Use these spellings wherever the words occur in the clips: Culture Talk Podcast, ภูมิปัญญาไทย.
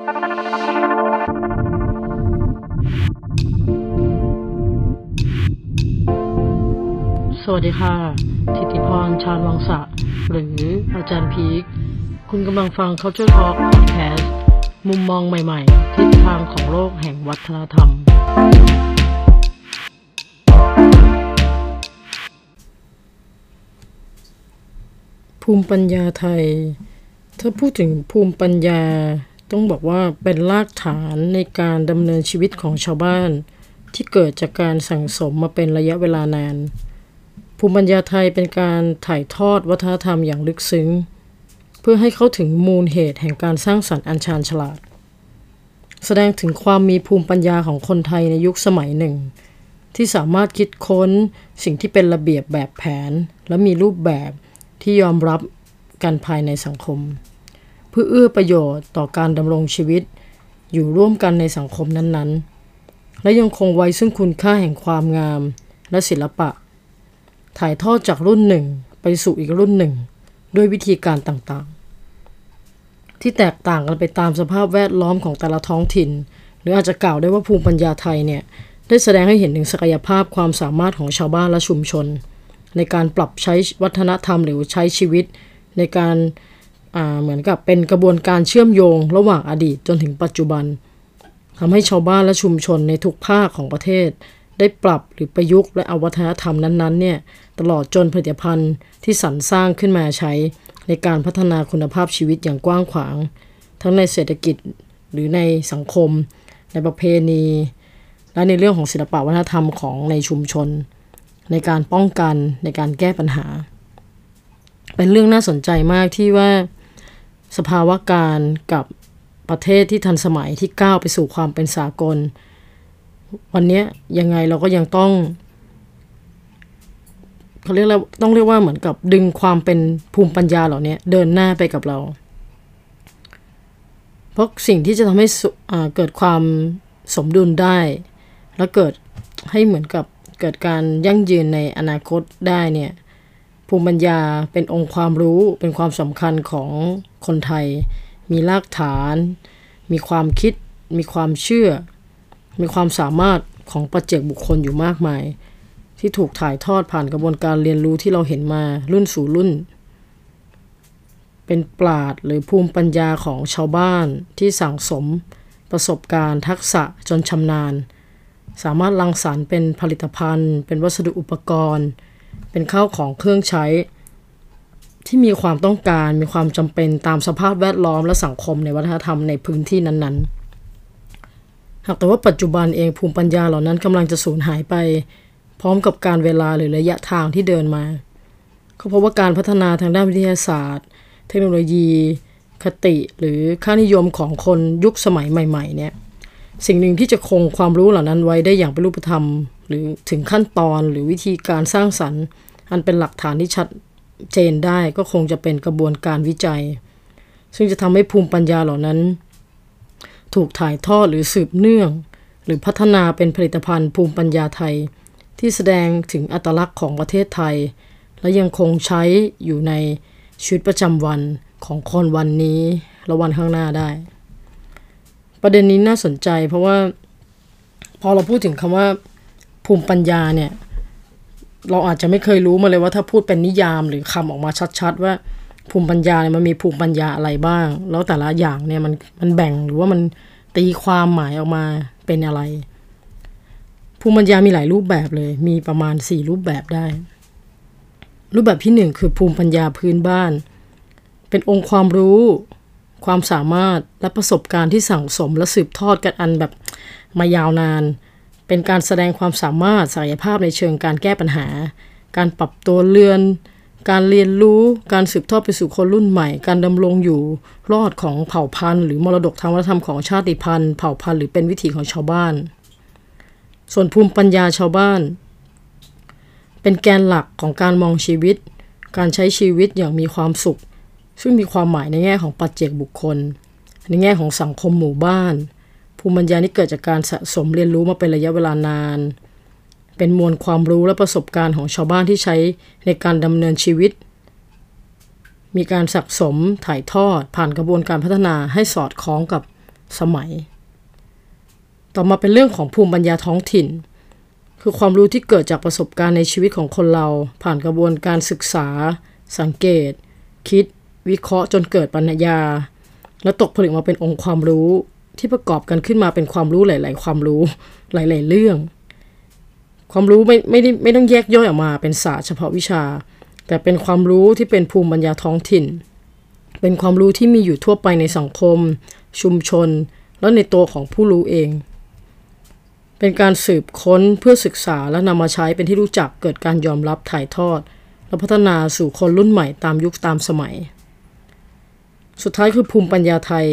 สวัสดีค่ะธิติพร ชาญวังสะหรืออาจารย์พีคคุณกำลังฟัง Culture Talk Podcast มุมมองใหม่ๆทิศทางของโลกแห่งวัฒนธรรมภูมิปัญญาไทยถ้าพูดถึงภูมิปัญญาต้องบอกว่าเป็นรากฐานในการดำเนินชีวิตของชาวบ้านที่เกิดจากการสั่งสมมาเป็นระยะเวลานานภูมิปัญญาไทยเป็นการถ่ายทอดวัฒนธรรมอย่างลึกซึ้งเพื่อให้เข้าถึงมูลเหตุแห่งการสร้างสรรค์อันชาญฉลาดแสดงถึงความมีภูมิปัญญาของคนไทยในยุคสมัยหนึ่งที่สามารถคิดค้นสิ่งที่เป็นระเบียบแบบแผนและมีรูปแบบที่ยอมรับกันภายในสังคมเพื่อเอื้อประโยชน์ต่อการดำรงชีวิตอยู่ร่วมกันในสังคมนั้นๆและยังคงไว้ซึ่งคุณค่าแห่งความงามและศิลปะถ่ายทอดจากรุ่นหนึ่งไปสู่อีกรุ่นหนึ่งด้วยวิธีการต่างๆที่แตกต่างกันไปตามสภาพแวดล้อมของแต่ละท้องถิ่นหรืออาจจะกล่าวได้ว่าภูมิปัญญาไทยเนี่ยได้แสดงให้เห็นถึงศักยภาพความสามารถของชาวบ้านและชุมชนในการปรับใช้วัฒนธรรมหรือใช้ชีวิตในการเหมือนกับเป็นกระบวนการเชื่อมโยงระหว่างอดีตจนถึงปัจจุบันทำให้ชาวบ้านและชุมชนในทุกภาคของประเทศได้ปรับหรือประยุกต์และเอาวัฒนธรรมนั้นๆเนี่ยตลอดจนผลิตภัณฑ์ที่สรรสร้างขึ้นมาใช้ในการพัฒนาคุณภาพชีวิตอย่างกว้างขวางทั้งในเศรษฐกิจหรือในสังคมในประเพณีและในเรื่องของศิลปวัฒนธรรมของในชุมชนในการป้องกันในการแก้ปัญหาเป็นเรื่องน่าสนใจมากที่ว่าสภาวะการกับประเทศที่ทันสมัยที่ก้าวไปสู่ความเป็นสากลวันนี้ยังไงเราก็ยังต้องเขาเรียกแล้วต้องเรียกว่าเหมือนกับดึงความเป็นภูมิปัญญาเหล่านี้เดินหน้าไปกับเราเพราะสิ่งที่จะทำให้เกิดความสมดุลได้และเกิดให้เหมือนกับเกิดการยั่งยืนในอนาคตได้เนี่ยภูมิปัญญาเป็นองค์ความรู้เป็นความสำคัญของคนไทยมีรากฐานมีความคิดมีความเชื่อมีความสามารถของปัจเจกบุคคลอยู่มากมายที่ถูกถ่ายทอดผ่านกระบวนการเรียนรู้ที่เราเห็นมารุ่นสู่รุ่นเป็นปราชญ์หรือภูมิปัญญาของชาวบ้านที่สั่งสมประสบการณ์ทักษะจนชำนาญสามารถรังสรรค์เป็นผลิตภัณฑ์เป็นวัสดุอุปกรณ์เป็นข้าวของเครื่องใช้ที่มีความต้องการมีความจำเป็นตามสภาพแวดล้อมและสังคมในวัฒนธรรมในพื้นที่นั้นๆหากแต่ว่าปัจจุบันเองภูมิปัญญาเหล่านั้นกำลังจะสูญหายไปพร้อมกับการเวลาหรือระยะทางที่เดินมาก็เพราะว่าการพัฒนาทางด้านวิทยาศาสตร์เทคโนโลยีคติหรือค่านิยมของคนยุคสมัยใหม่ๆเนี่ยสิ่งหนึ่งที่จะคงความรู้เหล่านั้นไว้ได้อย่างเป็นรูปธรรมหรือถึงขั้นตอนหรือวิธีการสร้างสรรค์อันเป็นหลักฐานที่ชัดเจนได้ก็คงจะเป็นกระบวนการวิจัยซึ่งจะทำให้ภูมิปัญญาเหล่านั้นถูกถ่ายทอดหรือสืบเนื่องหรือพัฒนาเป็นผลิตภัณฑ์ภูมิปัญญาไทยที่แสดงถึงอัตลักษณ์ของประเทศไทยและยังคงใช้อยู่ในชีวิตประจำวันของคนวันนี้และวันข้างหน้าได้ประเด็นนี้น่าสนใจเพราะว่าพอเราพูดถึงคำว่าภูมิปัญญาเนี่ยเราอาจจะไม่เคยรู้มาเลยว่าถ้าพูดเป็นนิยามหรือคำออกมาชัดๆว่าภูมิปัญญาเนี่ยมันมีภูมิปัญญาอะไรบ้างแล้วแต่ละอย่างเนี่ยมันแบ่งหรือว่ามันตีความหมายออกมาเป็นอะไรภูมิปัญญามีหลายรูปแบบเลยมีประมาณ4รูปแบบได้รูปแบบที่1คือภูมิปัญญาพื้นบ้านเป็นองค์ความรู้ความสามารถและประสบการณ์ที่สั่งสมและสืบทอดกันอันแบบมายาวนานเป็นการแสดงความสามารถศักยภาพในเชิงการแก้ปัญหาการปรับตัวเลือนการเรียนรู้การสืบทอดไปสู่คนรุ่นใหม่การดำรงอยู่รอดของเผ่าพันธุ์หรือมรดกทางวัฒนธรรมของชาติพันธุ์เผ่าพันธุ์หรือเป็นวิถีของชาวบ้านส่วนภูมิปัญญาชาวบ้านเป็นแกนหลักของการมองชีวิตการใช้ชีวิตอย่างมีความสุขซึ่งมีความหมายในแง่ของปัจเจกบุคคลในแง่ของสังคมหมู่บ้านภูมิปัญญานี้เกิดจากการสะสมเรียนรู้มาเป็นระยะเวลานานเป็นมวลความรู้และประสบการณ์ของชาวบ้านที่ใช้ในการดำเนินชีวิตมีการสะสมถ่ายทอดผ่านกระบวนการพัฒนาให้สอดคล้องกับ สมัยต่อมาเป็นเรื่องของภูมิปัญญาท้องถิ่นคือความรู้ที่เกิดจากประสบการณ์ในชีวิตของคนเราผ่านกระบวนการศึกษาสังเกตคิดวิเคราะห์จนเกิดปัญญาและตกผลึกมาเป็นองค์ความรู้ที่ประกอบกันขึ้นมาเป็นความรู้หลายๆความรู้หลายๆเรื่องความรู้ไม่ต้องแยกย่อยออกมาเป็นศาสตร์เฉพาะวิชาแต่เป็นความรู้ที่เป็นภูมิปัญญาท้องถิ่นเป็นความรู้ที่มีอยู่ทั่วไปในสังคมชุมชนและในตัวของผู้รู้เองเป็นการสืบค้นเพื่อศึกษาและนำมาใช้เป็นที่รู้จักเกิดการยอมรับถ่ายทอดและพัฒนาสู่คนรุ่นใหม่ตามยุคตามสมัยสุดท้ายคือภูมิปัญญาไทย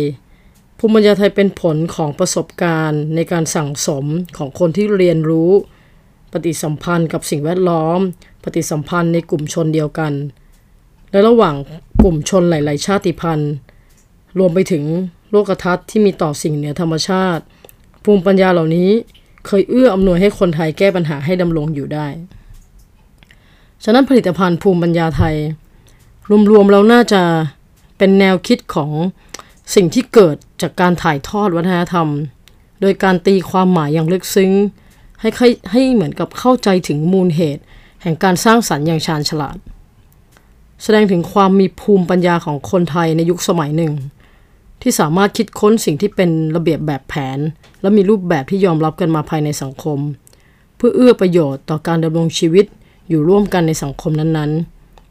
ภูมิปัญญาไทยเป็นผลของประสบการณ์ในการสั่งสมของคนที่เรียนรู้ปฏิสัมพันธ์กับสิ่งแวดล้อมปฏิสัมพันธ์ในกลุ่มชนเดียวกันและระหว่างกลุ่มชนหลายๆชาติพันธุ์รวมไปถึงโลกทัศน์ที่มีต่อสิ่งเหนือธรรมชาติภูมิปัญญาเหล่านี้เคยเอื้ออำนวยให้คนไทยแก้ปัญหาให้ดำรงอยู่ได้ฉะนั้นผลิตภัณฑ์ภูมิปัญญาไทยรวมๆเราน่าจะเป็นแนวคิดของสิ่งที่เกิดจากการถ่ายทอดวัฒนธรรมโดยการตีความหมายอย่างลึกซึ้งให้เหมือนกับเข้าใจถึงมูลเหตุแห่งการสร้างสรรค์อย่างชาญฉลาดแสดงถึงความมีภูมิปัญญาของคนไทยในยุคสมัยหนึ่งที่สามารถคิดค้นสิ่งที่เป็นระเบียบแบบแผนและมีรูปแบบที่ยอมรับกันมาภายในสังคมเพื่อเอื้อประโยชน์ต่อการดำรงชีวิตอยู่ร่วมกันในสังคมนั้น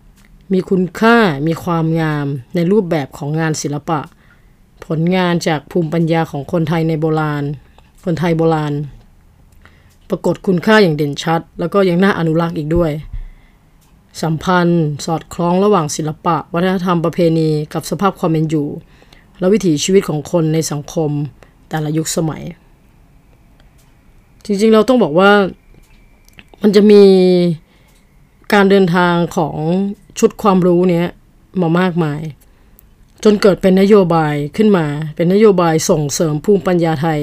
ๆมีคุณค่ามีความงามในรูปแบบของงานศิลปะผลงานจากภูมิปัญญาของคนไทยในโบราณคนไทยโบราณปรากฏคุณค่าอย่างเด่นชัดแล้วก็ยังน่าอนุรักษ์อีกด้วยสัมพันธ์สอดคล้องระหว่างศิลปะวัฒนธรรมประเพณีกับสภาพความเป็นอยู่และวิถีชีวิตของคนในสังคมแต่ละยุคสมัยจริงๆเราต้องบอกว่ามันจะมีการเดินทางของชุดความรู้เนี้ยมามากมายจนเกิดเป็นนโยบายขึ้นมาเป็นนโยบายส่งเสริมภูมิปัญญาไทย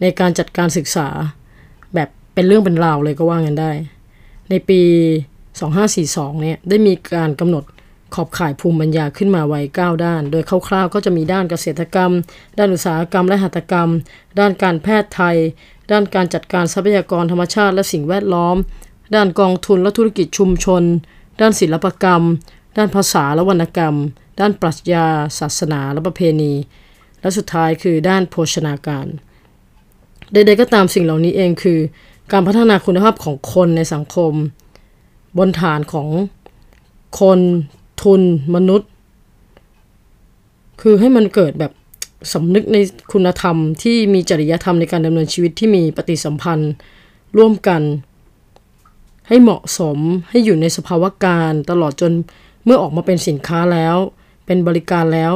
ในการจัดการศึกษาแบบเป็นเรื่องเป็นราวเลยก็ว่ากันได้ในปี2542เนี่ยได้มีการกำหนดขอบข่ายภูมิปัญญาขึ้นมาไว้9ด้านโดยคร่าวๆก็จะมีด้านเกษตรกรรมด้านอุตสาหกรรมและหัตถกรรมด้านการแพทย์ไทยด้านการจัดการทรัพยากรธรรมชาติและสิ่งแวดล้อมด้านกองทุนและธุรกิจชุมชนด้านศิลปกรรมด้านภาษาและวรรณกรรมด้านปรัชญาศาสนาและประเพณีและสุดท้ายคือด้านโภชนาการใดๆก็ตามสิ่งเหล่านี้เองคือการพัฒนาคุณภาพของคนในสังคมบนฐานของคนทุนมนุษย์คือให้มันเกิดแบบสำนึกในคุณธรรมที่มีจริยธรรมในการดำเนินชีวิตที่มีปฏิสัมพันธ์ร่วมกันให้เหมาะสมให้อยู่ในสภาวะการตลอดจนเมื่อออกมาเป็นสินค้าแล้วเป็นบริการแล้ว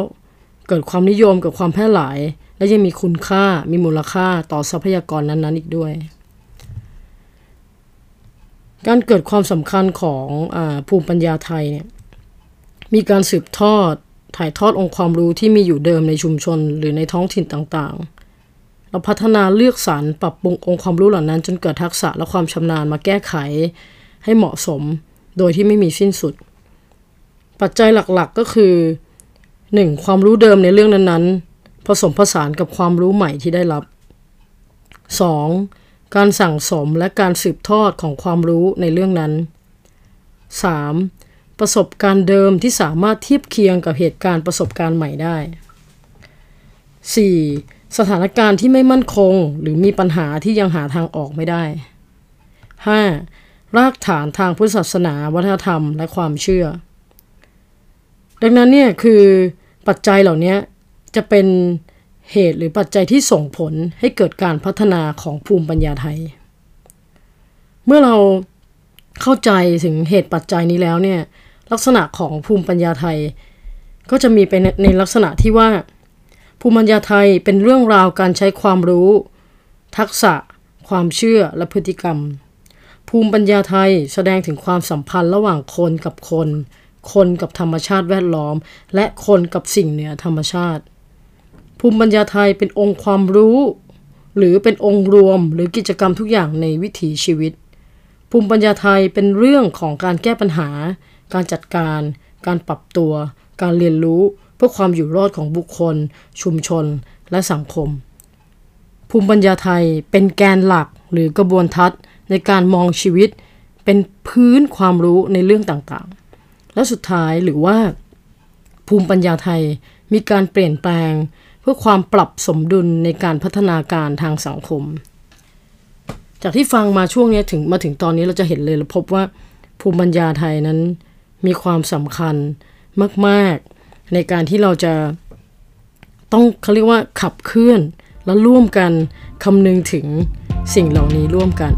เกิดความนิยมกับความแพร่หลายและยังมีคุณค่ามีมูลค่าต่อทรัพยากรนั้นๆอีกด้วยการเกิดความสำคัญของภูมิปัญญาไทยเนี่ยมีการสืบทอดถ่ายทอดองค์ความรู้ที่มีอยู่เดิมในชุมชนหรือในท้องถิ่นต่างๆเราพัฒนาเลือกสรรปรับปรุงองค์ความรู้เหล่านั้นจนเกิดทักษะและความชำนาญมาแก้ไขให้เหมาะสมโดยที่ไม่มีสิ้นสุดปัจจัยหลักๆก็คือ 1. ความรู้เดิมในเรื่องนั้นๆผสมผสานกับความรู้ใหม่ที่ได้รับ 2. การสั่งสมและการสืบทอดของความรู้ในเรื่องนั้น 3.ประสบการณ์เดิมที่สามารถเทียบเคียงกับเหตุการณ์ประสบการณ์ใหม่ได้ 4. สถานการณ์ที่ไม่มั่นคงหรือมีปัญหาที่ยังหาทางออกไม่ได้ 5. รากฐานทางพุทธศาสนาวัฒนธรรมและความเชื่อดังนั้นเนี่ยคือปัจจัยเหล่านี้จะเป็นเหตุหรือปัจจัยที่ส่งผลให้เกิดการพัฒนาของภูมิปัญญาไทยเมื่อเราเข้าใจถึงเหตุปัจจัยนี้แล้วเนี่ยลักษณะของภูมิปัญญาไทยก็จะมีเป็นในลักษณะที่ว่าภูมิปัญญาไทยเป็นเรื่องราวการใช้ความรู้ทักษะความเชื่อและพฤติกรรมภูมิปัญญาไทยแสดงถึงความสัมพันธ์ระหว่างคนกับคนคนกับธรรมชาติแวดล้อมและคนกับสิ่งเหนือธรรมชาติภูมิปัญญาไทยเป็นองค์ความรู้หรือเป็นองค์รวมหรือกิจกรรมทุกอย่างในวิถีชีวิตภูมิปัญญาไทยเป็นเรื่องของการแก้ปัญหาการจัดการการปรับตัวการเรียนรู้ พื่อความอยู่รอดของบุคคลชุมชนและสังคมภูมิปัญญาไทยเป็นแกนหลักหรือกระบวนทัศน์ในการมองชีวิตเป็นพื้นความรู้ในเรื่องต่างๆและสุดท้ายหรือว่าภูมิปัญญาไทยมีการเปลี่ยนแปลงเพื่อความปรับสมดุลในการพัฒนาการทางสังคมจากที่ฟังมาช่วงนี้มาถึงตอนนี้เราจะเห็นเลยและพบว่าภูมิปัญญาไทยนั้นมีความสำคัญมากๆในการที่เราจะต้องเขาเรียกว่าขับเคลื่อนและร่วมกันคำนึงถึงสิ่งเหล่านี้ร่วมกัน